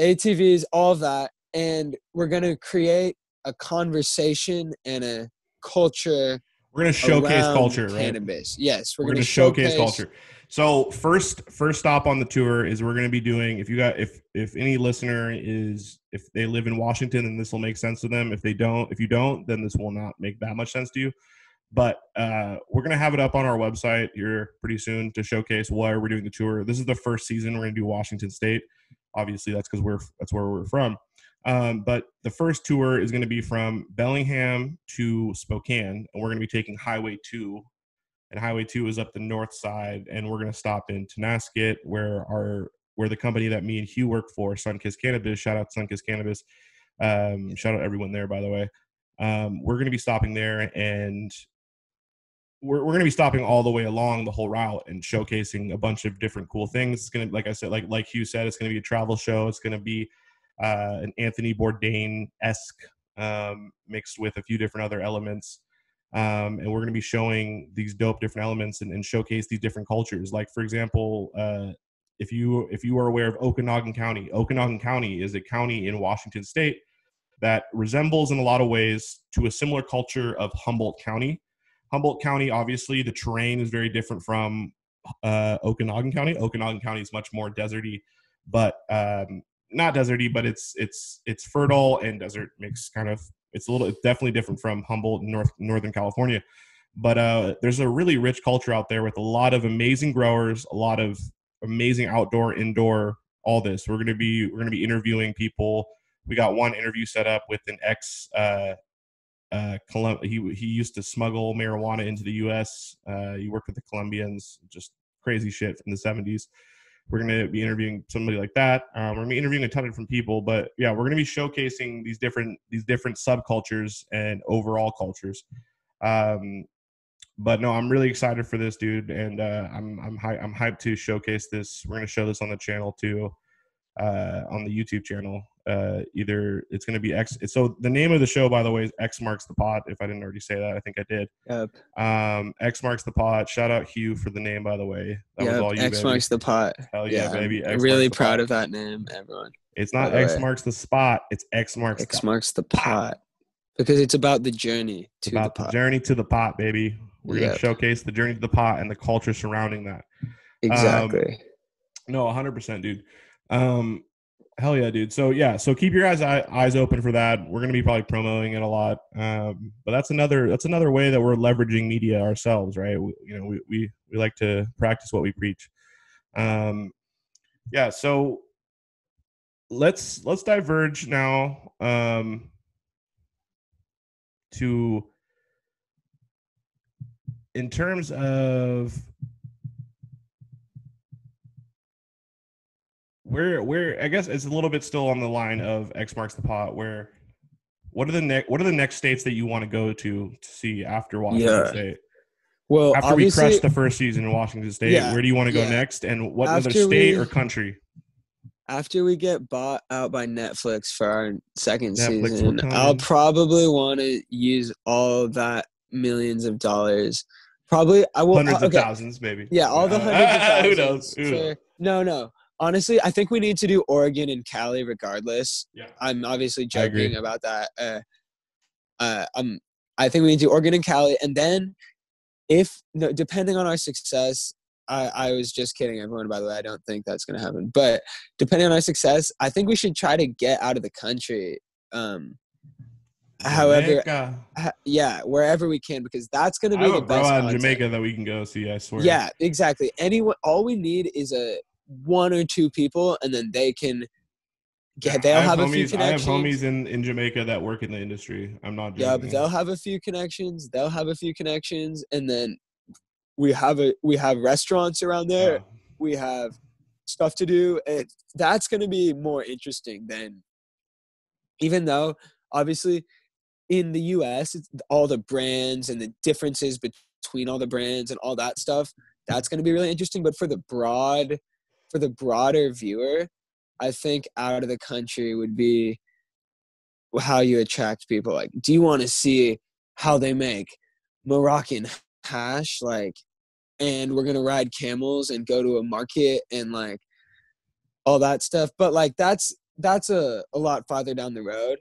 ATVs, all that. And we're going to create a conversation and a culture. We're going to showcase culture, right? Cannabis. Yes. We're going to showcase culture. So first stop on the tour is we're going to be doing, if any listener is, if they live in Washington, then this will make sense to them. If they don't, if you don't, then this will not make that much sense to you. But we're going to have it up on our website here pretty soon to showcase why we're doing the tour. This is the first season we're going to do Washington State. Obviously, that's because that's where we're from. But the first tour is going to be from Bellingham to Spokane, and we're going to be taking Highway 2. And Highway 2 is up the north side, and we're going to stop in Tenasket, where the company that me and Hugh work for, Sunkiss Cannabis. Shout out to Sunkiss Cannabis. Shout out everyone there, by the way. We're going to be stopping there, and we're going to be stopping all the way along the whole route and showcasing a bunch of different cool things. It's going to, like I said, like Hugh said, it's going to be a travel show. It's going to be an Anthony Bourdain-esque mixed with a few different other elements. And we're going to be showing these dope different elements and showcase these different cultures. Like, for example, if you are aware of Okanagan County, Okanagan County is a county in Washington State that resembles in a lot of ways to a similar culture of Humboldt County. Humboldt County, obviously, the terrain is very different from Okanagan County. Okanagan County is much more deserty, but not deserty, but it's fertile and desert mix kind of. It's definitely different from Humboldt in Northern California, but there's a really rich culture out there with a lot of amazing growers, a lot of amazing outdoor, indoor, all this. We're going to be interviewing people. We got one interview set up with an ex. He used to smuggle marijuana into the U.S. He worked with the Colombians, just crazy shit from the 70s. We're going to be interviewing somebody like that. We're going to be interviewing a ton of different people, but yeah, we're going to be showcasing these different subcultures and overall cultures. But no, I'm really excited for this, dude, and I'm hyped to showcase this. We're going to show this on the channel too, on the YouTube channel. Either it's going to be X. So the name of the show, by the way, is X Marks the Pot. If I didn't already say that, I think I did. Yep. X Marks the Pot. Shout out Hugh for the name, by the way. That was all you, X baby. Marks the Pot. Hell yeah, baby. X really proud of that name, everyone. It's not X Marks the Spot. It's X Marks the Pot. X Marks the Pot. Because it's about the journey to the pot. About the journey to the pot, baby. We're going to showcase the journey to the pot and the culture surrounding that. Exactly. No, 100%, dude. Hell yeah, dude. So yeah, so keep your eyes open for that. We're gonna be probably promoting it a lot, but that's another way that we're leveraging media ourselves, right? We like to practice what we preach. Yeah. So let's diverge now to in terms of. Where I guess it's a little bit still on the line of X Marks the Pot. Where what are the next states that you want to go to see after Washington State? Well, after we crushed the first season in Washington State, where do you want to go next, and what after other state or country? After we get bought out by Netflix for our second season, I'll probably want to use all that millions of dollars. Probably I will hundreds of thousands, maybe. Yeah, all the hundreds of thousands. Who knows? No. Honestly, I think we need to do Oregon and Cali regardless. Yeah. I'm obviously joking about that. I think we need to do Oregon and Cali. And then depending on our success, I was just kidding everyone, by the way. I don't think that's going to happen. But depending on our success, I think we should try to get out of the country. Wherever we can, because that's going to be the best content. I would throw out Jamaica that we can go see, I swear. Yeah, exactly. Anyone, all we need is one or two people, and then they can get. They'll have a few connections. I have homies in Jamaica that work in the industry. I'm not. Yeah, but they'll have a few connections. And then we have restaurants around there. Yeah. We have stuff to do, and that's going to be more interesting than. Even though, obviously, in the U.S., it's all the brands and the differences between all the brands and all that stuff, that's going to be really interesting. But for the broad. For the broader viewer, I think out of the country would be how you attract people. Like, do you want to see how they make Moroccan hash, like, and we're going to ride camels and go to a market and like all that stuff. But like, that's a lot farther down the road.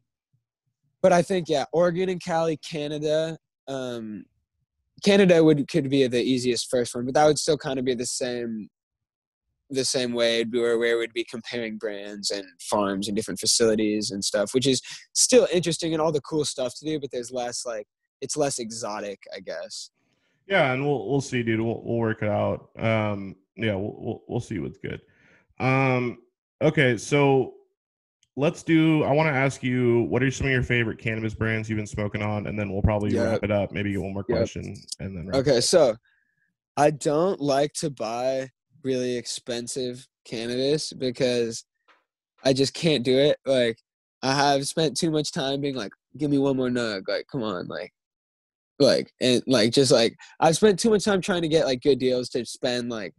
But I think, yeah, Oregon and Cali, Canada, Canada could be the easiest first one, but that would still kind of be the same way where we'd be comparing brands and farms and different facilities and stuff, which is still interesting and all the cool stuff to do, but there's less, like, it's less exotic, I guess. Yeah. And we'll see, dude, we'll work it out. Yeah, we'll see what's good. Okay. So let's do, I want to ask you, what are some of your favorite cannabis brands you've been smoking on? And then we'll probably wrap it up. Maybe get one more question and then wrap it up. So I don't like to buy really expensive cannabis because I just can't do it. Like, I have spent too much time being like, give me one more nug. Like, come on. Like, and like, just like, I've spent too much time trying to get like good deals to spend like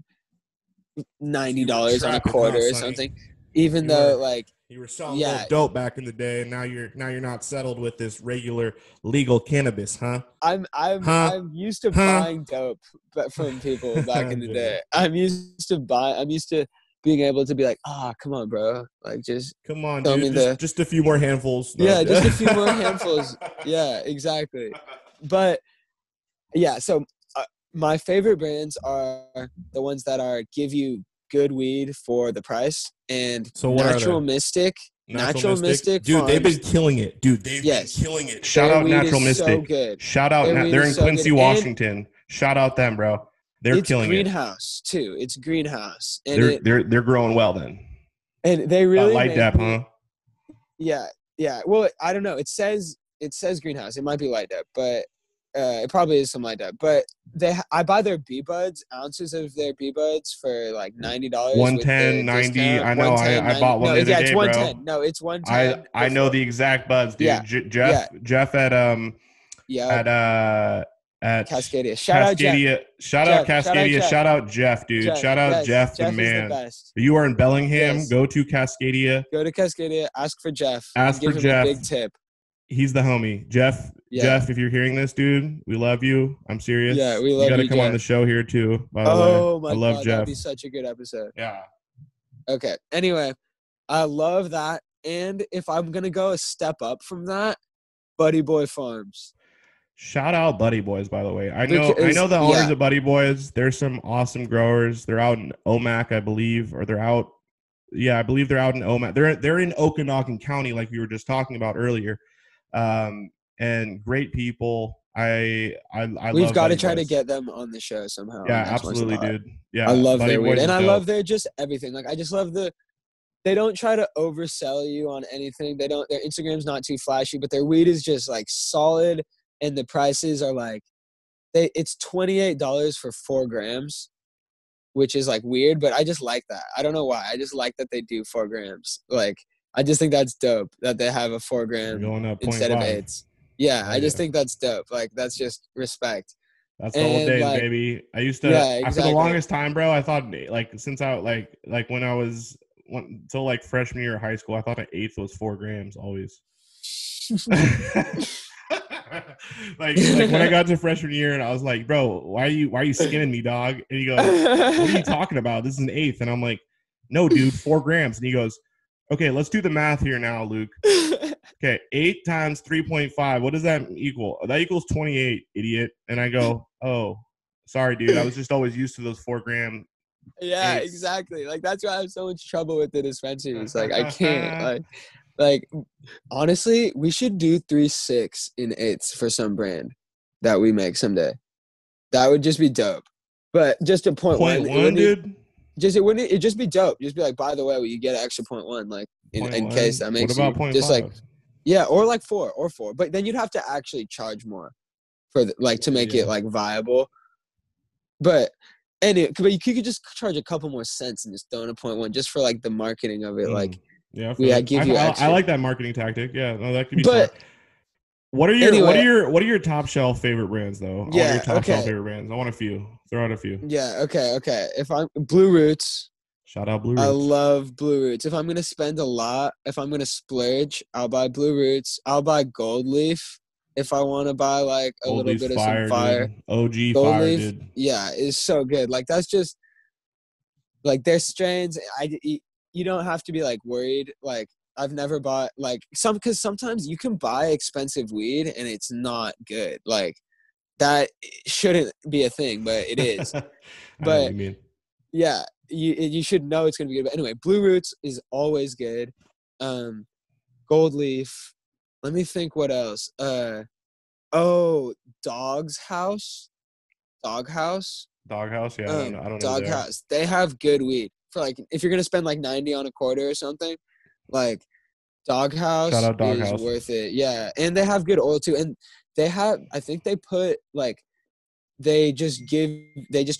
$90 on a quarter or something, even though like, you were selling dope back in the day, and now you're not settled with this regular legal cannabis, huh? I'm used to buying dope from people back in the day. I'm used to being able to be like, come on, bro, like just come on, dude. Just a few more handfuls. No. Yeah, just a few more handfuls. Yeah, exactly. But yeah, so my favorite brands are the ones that are give you good weed for the price, and so Natural Mystic dude farms. They've been killing it, dude. They've been killing it. Shout out Natural Mystic. So good. Shout out. They're in Quincy, Washington. And shout out them, bro. They're killing greenhouse it. Too. It's greenhouse, and they're growing well then. And they really light dab, huh? Yeah, yeah. Well, I don't know. It says greenhouse. It might be light dab, but it probably is some light dab. But I buy their bee buds, ounces of their bee buds for like $90. 110, 90. I know. I bought one the other day, bro. No, it's 110. No, it's 110. I know the exact buds, dude. Yeah. Jeff at Cascadia. Shout out Jeff, dude. Shout out Jeff, the man. You are in Bellingham. Yes. Go to Cascadia. Ask for Jeff. Give him a big tip. He's the homie. Jeff, if you're hearing this, dude, we love you. I'm serious. Yeah, we love you. You got to come on the show here too, by the way. I love God, Jeff. That'd be such a good episode. Yeah. Okay. Anyway, I love that. And if I'm going to go a step up from that, Buddy Boy Farms. Shout out Buddy Boys, by the way. I know the owners of Buddy Boys. They're some awesome growers. They're out in Omak, I believe, or they're out. Yeah, I believe they're out in Omak. They're in Okanagan County, like we were just talking about earlier. And great people. I we've got to try to get them on the show somehow. Yeah, absolutely, dude. Yeah, I love their weed, and I love their just everything. Like, I just love they don't try to oversell you on anything. They don't. Their Instagram's not too flashy, but their weed is just like solid, and the prices are like it's $28 for 4 grams, which is like weird, but I just like that. I don't know why. I just like that they do 4 grams. Like, I just think that's dope that they have a 4 gram instead of 8s. Yeah, I just think that's dope. Like, that's just respect. That's the whole day, like, baby. I used to for the longest time, bro. I thought until like freshman year of high school, I thought an 8th was 4 grams always. Like when I got to freshman year and I was like, bro, why are you skinning me, dog? And he goes, what are you talking about? This is an 8th. And I'm like, no, dude, 4 grams. And he goes, okay, let's do the math here now, Luke. Okay, 8 times 3.5. What does that equal? That equals 28, idiot. And I go, oh, sorry, dude. I was just always used to those 4 gram. Yeah, exactly. Like, that's why I have so much trouble with the dispensaries. Like, I can't. Like, honestly, we should do 3.6 in 8s for some brand that we make someday. That would just be dope. But just a point one, dude. It'd just be dope. Just be like, by the way, you get an extra 0.1, like in case that makes sense. What about 0.5? Just like, yeah, or like 4. But then you'd have to actually charge more for to make it like viable. But you could just charge a couple more cents and just throw in a 0.1 just for like the marketing of it. Like, I like that marketing tactic. Yeah, no, that could be. But smart. What are your top shelf favorite brands though? Yeah, your top shelf favorite brands. I want a few. Throw out a few. Yeah. Okay. If I'm Blue Roots. Shout out Blue Roots. I love Blue Roots. If I'm gonna spend a lot, if I'm gonna splurge, I'll buy Blue Roots. I'll buy Gold Leaf. if I want to buy like a Gold little bit fire, of some fire. Dude. OG Gold fire, leaf, dude. Yeah, it's so good. Like that's just like their strains. You don't have to be like worried. Like I've never bought like because sometimes you can buy expensive weed and it's not good. Like that shouldn't be a thing, but it is. But what you mean. Yeah, you should know it's gonna be good. But anyway, Blue Roots is always good. Gold Leaf. Let me think what else. Doghouse. Doghouse, yeah. I don't know. Doghouse. They have good weed. For like if you're gonna spend like $90 on a quarter or something, like Doghouse is worth it. Yeah. And they have good oil too. And they have they just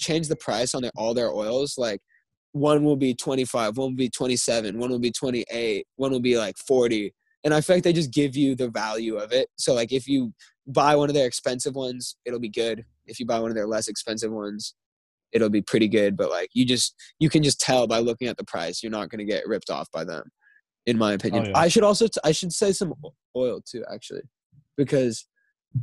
change the price on all their oils. Like one will be 25, one will be 27, one will be 28, one will be like 40. And I feel like they just give you the value of it. So, like, if you buy one of their expensive ones, it'll be good. If you buy one of their less expensive ones, it'll be pretty good. But, like, you can just tell by looking at the price. You're not going to get ripped off by them, in my opinion. Oh, yeah. I should also I should say some oil, too, actually. Because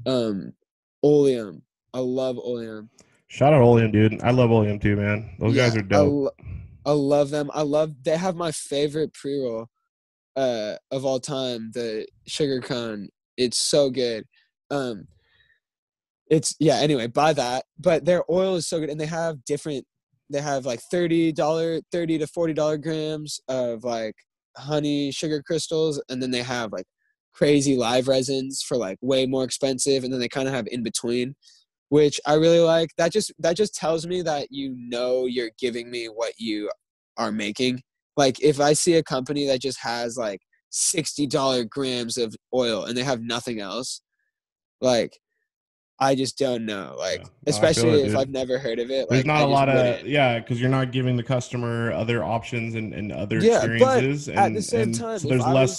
Oleum. I love Oleum. Shout out Oleum, dude. I love Oleum, too, man. Those guys are dope. I love them. They have my favorite pre-roll. Of all time, the sugar cone. It's so good. Anyway, buy that. But their oil is so good, and they have like $30 to $40 grams of like honey sugar crystals, and then they have like crazy live resins for like way more expensive, and then they kind of have in between, which I really like. That just tells me that you're giving me what you are making. Like, if I see a company that just has, like, $60 grams of oil and they have nothing else, like, I just don't know. Like, yeah, especially if I've never heard of it. There's like, not a lot of – yeah, because you're not giving the customer other options and other experiences. Yeah, but at the same time – so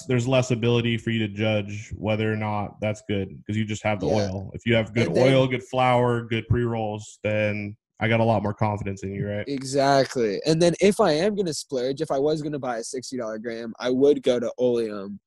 there's less ability for you to judge whether or not that's good because you just have the oil. If you have good oil, good flour, good pre-rolls, then – I got a lot more confidence in you, right? Exactly. And then if I am going to splurge, if I was going to buy a $60 gram, I would go to Oleum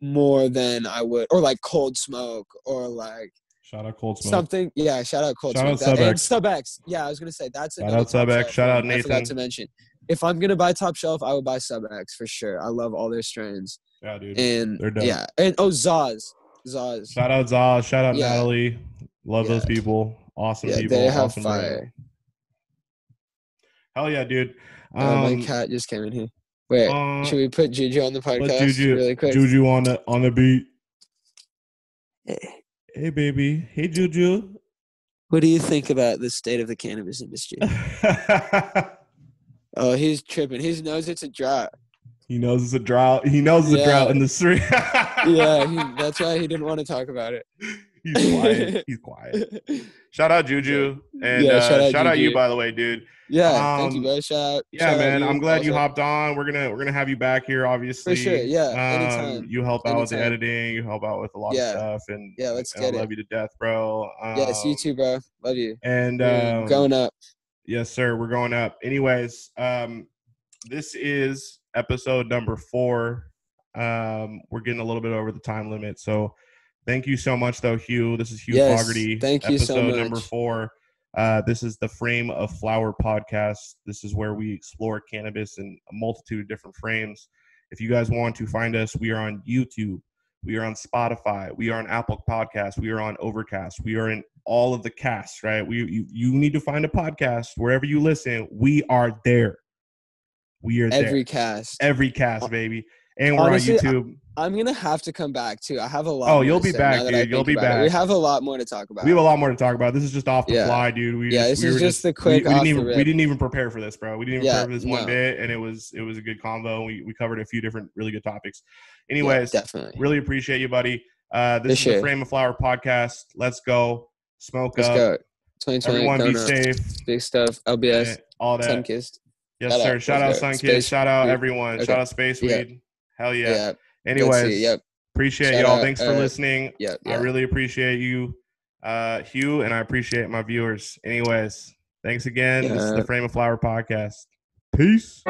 more than I would, or like Cold Smoke, or like. Shout out Cold Smoke. Something. Yeah, shout out Cold Smoke. Shout out Sub-X. Sub-X. Yeah, I was going to say that's another. Shout out Sub-X. Shout out Nathan. I forgot to mention. If I'm going to buy Top Shelf, I would buy Sub-X for sure. I love all their strains. Yeah, dude. And they're dope. Yeah. And Zaz. Shout out Zaz. Shout out Natalie. Love those people. Awesome people. They have awesome fire. People. Hell yeah, dude. My cat just came in here. Wait, should we put Juju on the podcast really quick? Juju on the beat. Hey, baby. Hey, Juju. What do you think about the state of the cannabis industry? Oh, he's tripping. He knows it's a drought. He knows the drought in the street. That's why he didn't want to talk about it. He's quiet. Shout out Juju. And shout out you, by the way, dude. Yeah, thank you, bro. Shout man. I'm glad you hopped on. We're gonna have you back here, obviously. For sure, yeah. Anytime. You help out with the editing, you help out with a lot of stuff. And I love you to death, bro. Yes, you too, bro. Love you. And going up. Yes, sir. We're going up. Anyways, this is episode number 4. We're getting a little bit over the time limit, so thank you so much, though, Hugh. This is Hugh Fogarty. Thank you so much. Episode number 4. This is the Frame of Flower podcast. This is where we explore cannabis in a multitude of different frames. If you guys want to find us, we are on YouTube. We are on Spotify. We are on Apple Podcasts. We are on Overcast. We are in all of the casts, right? You need to find a podcast wherever you listen. We are there. Every cast, baby. And we're honestly, on YouTube. I'm going to have to come back, too. I have a lot. Oh, you'll be back, dude. You'll be back. We have a lot more to talk about. This is just off the fly, dude. We didn't even prepare for this, bro. We didn't even prepare for this one bit, and it was a good convo. We covered a few different really good topics. Anyways, definitely. Really appreciate you, buddy. This is the Frame of Flower podcast. Let's go. Smoke up. Let's go. 2020. Everyone be safe. Big stuff. LBS. All that. Sunkist. Yes, sir. Shout out Sunkist. Shout out everyone. Shout out Space Weed. Hell yeah. Anyways, appreciate y'all. Thanks for listening. I really appreciate you, Hugh, and I appreciate my viewers. Anyways, thanks again. This is the Frame of Flower podcast. Peace.